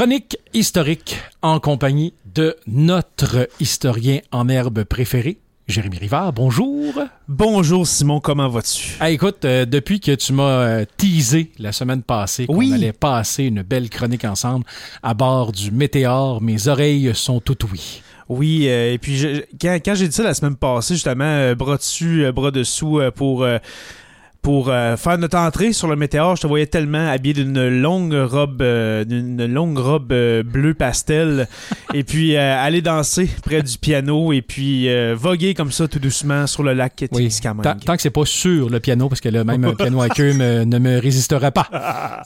Chronique historique en compagnie de notre historien en herbe préféré, Jérémy Rivard. Bonjour. Bonjour Simon, comment vas-tu? Ah, écoute, depuis que tu m'as teasé la semaine passée qu'on allait passer une belle chronique ensemble à bord du Météore, mes oreilles sont tout ouïes. Oui, et puis quand j'ai dit ça la semaine passée, justement, bras dessus, bras dessous pour faire notre entrée sur le Météore, je te voyais tellement habillé d'une longue robe bleu pastel et puis aller danser près du piano et puis voguer comme ça tout doucement sur le lac Témiscamingue. Tant que c'est pas sur le piano, parce que là, même un piano à queue ne me résistera pas.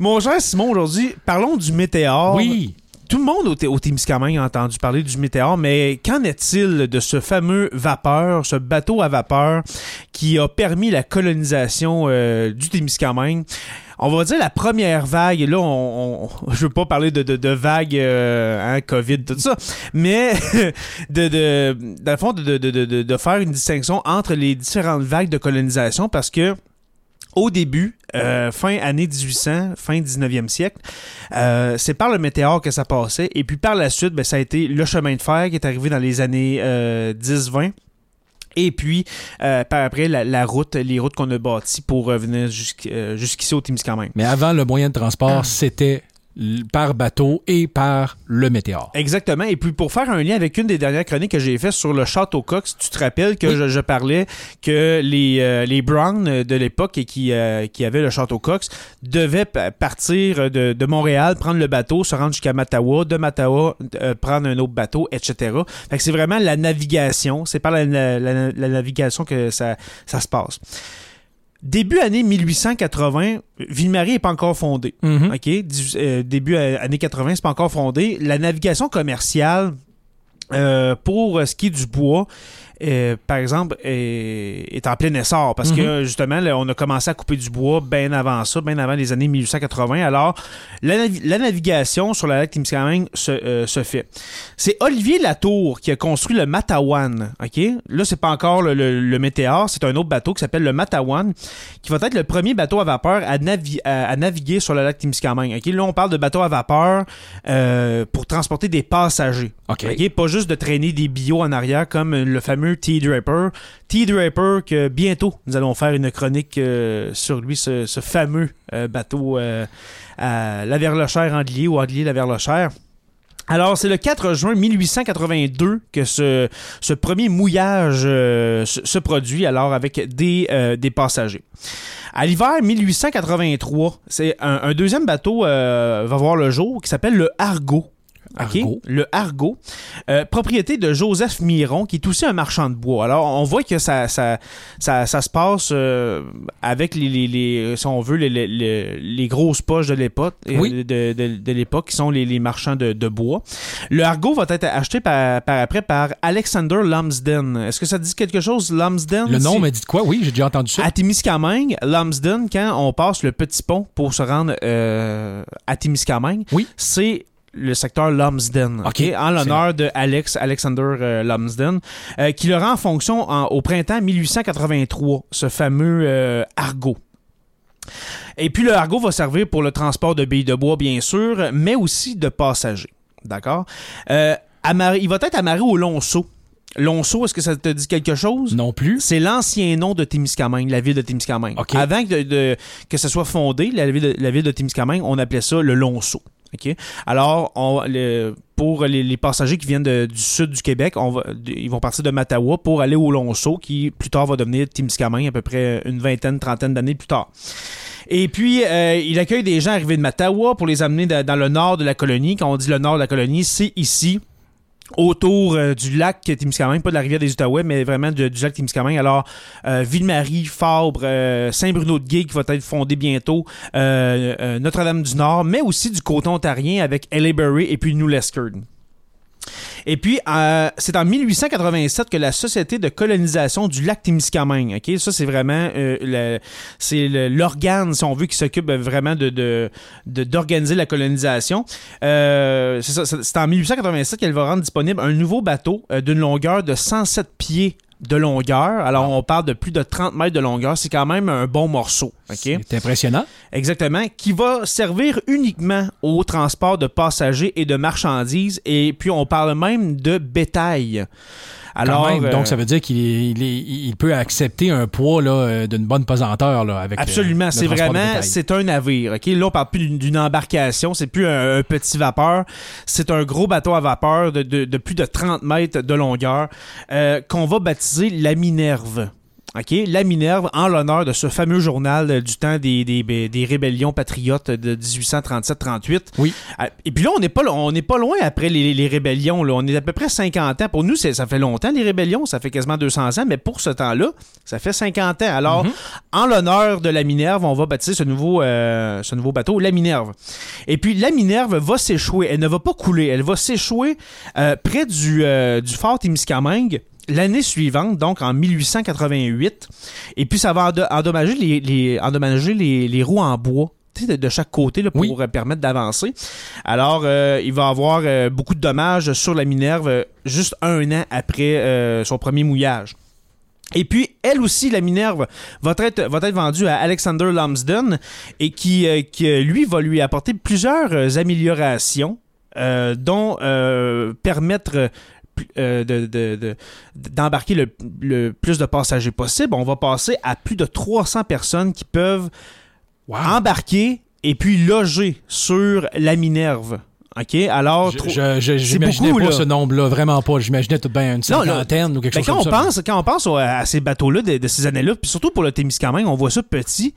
Mon cher Simon, aujourd'hui, parlons du Météore. Oui. Tout le monde au Témiscamingue a entendu parler du Météore, mais qu'en est-il de ce fameux vapeur, ce bateau à vapeur qui a permis la colonisation du Témiscamingue? On va dire la première vague, et là, je veux pas parler de vague, COVID, tout ça, mais dans le fond, de faire une distinction entre les différentes vagues de colonisation, parce que au début, fin année 1800, fin 19e siècle, c'est par le Météore que ça passait. Et puis par la suite, ça a été le chemin de fer qui est arrivé dans les années 10-20. Et puis, par après, les routes qu'on a bâties pour venir jusqu'ici au Témiscamingue. Mais avant, le moyen de transport, c'était par bateau et par le Météore. Exactement. Et puis, pour faire un lien avec une des dernières chroniques que j'ai faites sur le Château-Cox, tu te rappelles que je parlais que les Browns de l'époque et qui avaient le Château-Cox devaient partir de Montréal, prendre le bateau, se rendre jusqu'à Mattawan, de Mattawan, prendre un autre bateau, etc. Fait que c'est vraiment la navigation. C'est par la navigation que ça se passe. Début année 1880, Ville-Marie n'est pas encore fondée. Mm-hmm. Okay? Début année 80, c'est pas encore fondé. La navigation commerciale pour ce qui est du bois, par exemple, est en plein essor parce que, justement, là, on a commencé à couper du bois bien avant ça, bien avant les années 1880. Alors, la navigation sur le lac Témiscamingue se fait. C'est Olivier Latour qui a construit le Mattawan. Okay? Là, c'est pas encore le Météore, c'est un autre bateau qui s'appelle le Mattawan qui va être le premier bateau à vapeur à naviguer sur le lac Témiscamingue. Okay? Là, on parle de bateau à vapeur pour transporter des passagers. Okay? Pas juste de traîner des billots en arrière comme le fameux T-Draper. T-Draper, que bientôt, nous allons faire une chronique sur lui, ce fameux bateau à la Verlochère-Anglier ou Anglier-la Verlochère. Alors, c'est le 4 juin 1882 que ce premier mouillage se produit, alors avec des passagers. À l'hiver 1883, c'est un deuxième bateau va voir le jour qui s'appelle le Argo. Okay. Le Argo, propriété de Joseph Miron, qui est aussi un marchand de bois. Alors, on voit que ça se passe avec les grosses poches de l'époque, de l'époque qui sont les marchands de bois. Le Argo va être acheté par Alexander Lumsden. Est-ce que ça dit quelque chose, Lumsden? Le nom me dit quoi? Oui, j'ai déjà entendu ça. À Témiscamingue, Lumsden, quand on passe le petit pont pour se rendre à Témiscamingue, c'est le secteur Lumsden, en l'honneur de Alexander Lumsden, qui le rend en fonction au printemps 1883, ce fameux Argo. Et puis le Argo va servir pour le transport de billes de bois, bien sûr, mais aussi de passagers. D'accord? Il va être amarré au Lonceau. Lonceau, est-ce que ça te dit quelque chose? Non plus. C'est l'ancien nom de Témiscamingue, la ville de Témiscamingue. Okay. Avant que ça soit fondé, la ville de Témiscamingue, on appelait ça le Lonceau. Okay. Alors, pour les passagers qui viennent du sud du Québec, ils vont partir de Mattawa pour aller au Lonceau, qui plus tard va devenir Témiscamingue, à peu près une trentaine d'années plus tard. Et puis, il accueille des gens arrivés de Mattawa pour les amener dans le nord de la colonie. Quand on dit le nord de la colonie, c'est ici, autour du lac Témiscamingue, pas de la rivière des Outaouais, mais vraiment du lac Témiscamingue. Alors, Ville-Marie, Fabre, Saint-Bruno-de-Gué, qui va être fondé bientôt, Notre-Dame-du-Nord, mais aussi du côté ontarien avec Haileybury et puis New Lescard. Et puis, c'est en 1887 que la Société de colonisation du lac Témiscamingue, OK? Ça, c'est vraiment l'organe, si on veut, qui s'occupe vraiment d'organiser la colonisation. C'est en 1887 qu'elle va rendre disponible un nouveau bateau d'une longueur de 107 pieds de longueur. Alors, on parle de plus de 30 mètres de longueur. C'est quand même un bon morceau. Okay? C'est impressionnant. Exactement. Qui va servir uniquement au transport de passagers et de marchandises. Et puis, on parle même de bétail. Alors, quand même, donc, ça veut dire qu'il peut accepter un poids là, d'une bonne pesanteur. Là, avec absolument. Le c'est vraiment, c'est un navire. Okay? Là, on ne parle plus d'une embarcation. C'est plus un petit vapeur. C'est un gros bateau à vapeur de plus de 30 mètres de longueur qu'on va baptiser la Minerve. Okay? La Minerve, en l'honneur de ce fameux journal du temps des rébellions patriotes de 1837-38. Oui. Et puis là, on n'est pas loin après les rébellions. Là. On est à peu près 50 ans. Pour nous, ça fait longtemps, les rébellions. Ça fait quasiment 200 ans. Mais pour ce temps-là, ça fait 50 ans. Alors, en l'honneur de la Minerve, on va baptiser ce nouveau bateau, la Minerve. Et puis, la Minerve va s'échouer. Elle ne va pas couler. Elle va s'échouer près du fort Témiscamingue. L'année suivante, donc en 1888, et puis ça va endommager les roues en bois de chaque côté là, pour permettre d'avancer. Alors, il va y avoir beaucoup de dommages sur la Minerve juste un an après son premier mouillage. Et puis, elle aussi, la Minerve, va être vendue à Alexander Lumsden et qui lui, va lui apporter plusieurs améliorations dont permettre... d'embarquer le plus de passagers possible. On va passer à plus de 300 personnes qui peuvent embarquer et puis loger sur la Minerve. OK? Alors, j'imaginais beaucoup, pas là. Ce nombre-là, vraiment pas. J'imaginais tout bien une cinquantaine ou quelque chose comme ça. Quand on pense à ces bateaux-là de ces années-là, puis surtout pour le Témiscamingue, on voit ça petit,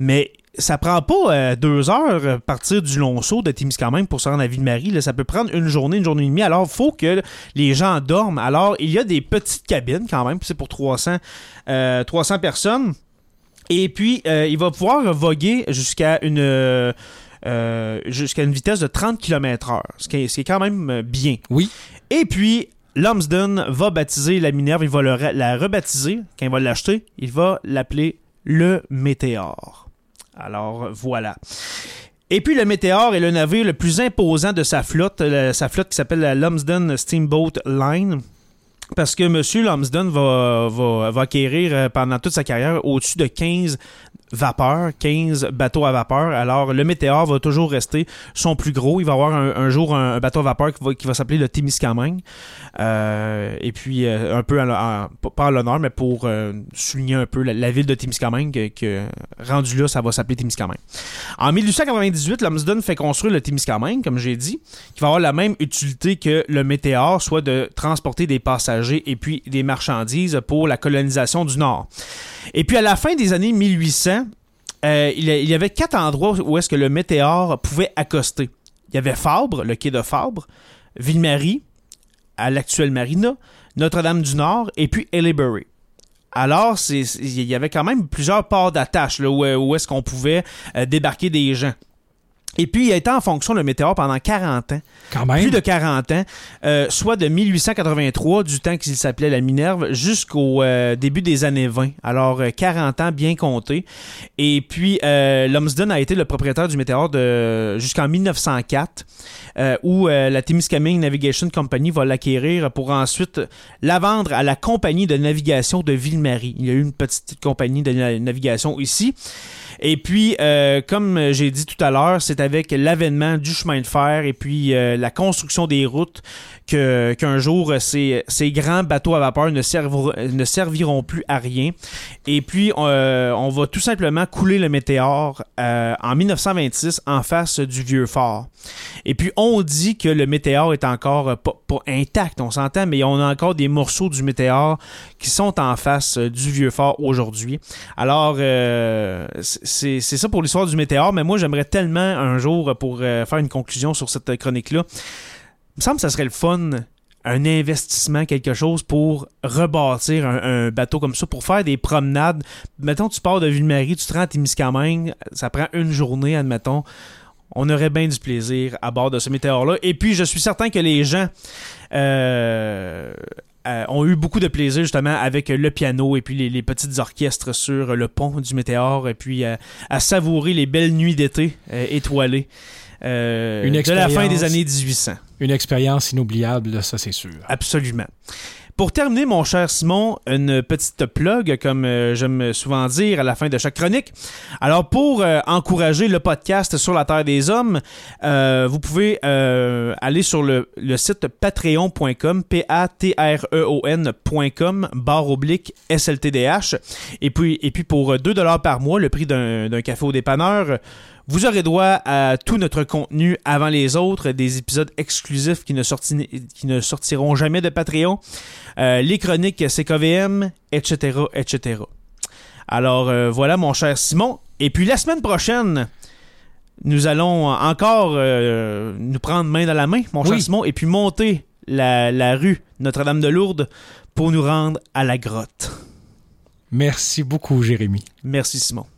mais... Ça prend pas 2 heures partir du Lonceau de Témiscamingue pour se rendre à Ville-Marie. Là, ça peut prendre une journée et demie. Alors, il faut que les gens dorment. Alors, il y a des petites cabines quand même. C'est pour 300 personnes. Et puis, il va pouvoir voguer jusqu'à une vitesse de 30 km/h. Ce qui est quand même bien. Oui. Et puis... Lumsden va baptiser la Minerve. Il va la rebaptiser. Quand il va l'acheter, il va l'appeler le Météore. Alors, voilà. Et puis, le Météore est le navire le plus imposant de sa flotte qui s'appelle la Lumsden Steamboat Line, parce que M. Lumsden va acquérir pendant toute sa carrière au-dessus de 15 vapeurs, 15 bateaux à vapeur. Alors, le Météore va toujours rester son plus gros. Il va avoir un jour un bateau à vapeur qui va s'appeler le Témiscamingue. Et puis, un peu, pas à l'honneur, mais pour souligner un peu la ville de Témiscamingue, que rendu là, ça va s'appeler Témiscamingue. En 1898, Lumsden fait construire le Témiscamingue, comme j'ai dit, qui va avoir la même utilité que le Météore, soit de transporter des passagers et puis des marchandises pour la colonisation du Nord. Et puis, à la fin des années 1800, il y avait 4 endroits où est-ce que le Météore pouvait accoster. Il y avait Fabre, le quai de Fabre, Ville-Marie, à l'actuelle marina, Notre-Dame-du-Nord et puis Haileybury. Alors, il y avait quand même plusieurs ports d'attache là, où est-ce qu'on pouvait débarquer des gens. Et puis, il a été en fonction le Météore pendant 40 ans. Quand même. Plus de 40 ans. Soit de 1883, du temps qu'il s'appelait la Minerve, jusqu'au début des années 20. Alors, 40 ans bien comptés. Et puis, Lumsden a été le propriétaire du Météore jusqu'en 1904, où la Témiscamingue Navigation Company va l'acquérir pour ensuite la vendre à la compagnie de navigation de Ville-Marie. Il y a eu une petite compagnie de navigation ici. Et puis, comme j'ai dit tout à l'heure, c'est avec l'avènement du chemin de fer et puis la construction des routes qu'un jour, ces grands bateaux à vapeur ne serviront plus à rien. Et puis, on va tout simplement couler le Météore en 1926 en face du vieux fort. Et puis, on dit que le Météore est encore pas intact, on s'entend, mais on a encore des morceaux du Météore qui sont en face du vieux fort aujourd'hui. Alors, c'est ça pour l'histoire du Météore, mais moi, j'aimerais tellement un jour, pour faire une conclusion sur cette chronique-là, il me semble que ça serait le fun, un investissement, quelque chose pour rebâtir un bateau comme ça, pour faire des promenades. Mettons, tu pars de Ville-Marie, tu te rends à Témiscamingue, ça prend une journée, admettons. On aurait bien du plaisir à bord de ce Météore-là. Et puis, je suis certain que les gens ont eu beaucoup de plaisir, justement, avec le piano et puis les petites orchestres sur le pont du Météore et puis à savourer les belles nuits d'été étoilées de la fin des années 1800. Une expérience inoubliable, ça c'est sûr. Absolument. Pour terminer, mon cher Simon, une petite plug, comme j'aime souvent dire à la fin de chaque chronique. Alors, pour encourager le podcast Sur la Terre des Hommes, vous pouvez aller sur le site patreon.com, patreon.com, /SLTDH. Et puis pour 2$ par mois, le prix d'un café au dépanneur, vous aurez droit à tout notre contenu avant les autres, des épisodes exclusifs qui ne sortiront jamais de Patreon, les chroniques CKVM, etc., etc. Alors, voilà, mon cher Simon. Et puis, la semaine prochaine, nous allons encore nous prendre main dans la main, mon cher Simon, et puis monter la rue Notre-Dame-de-Lourdes pour nous rendre à la grotte. Merci beaucoup, Jérémy. Merci, Simon.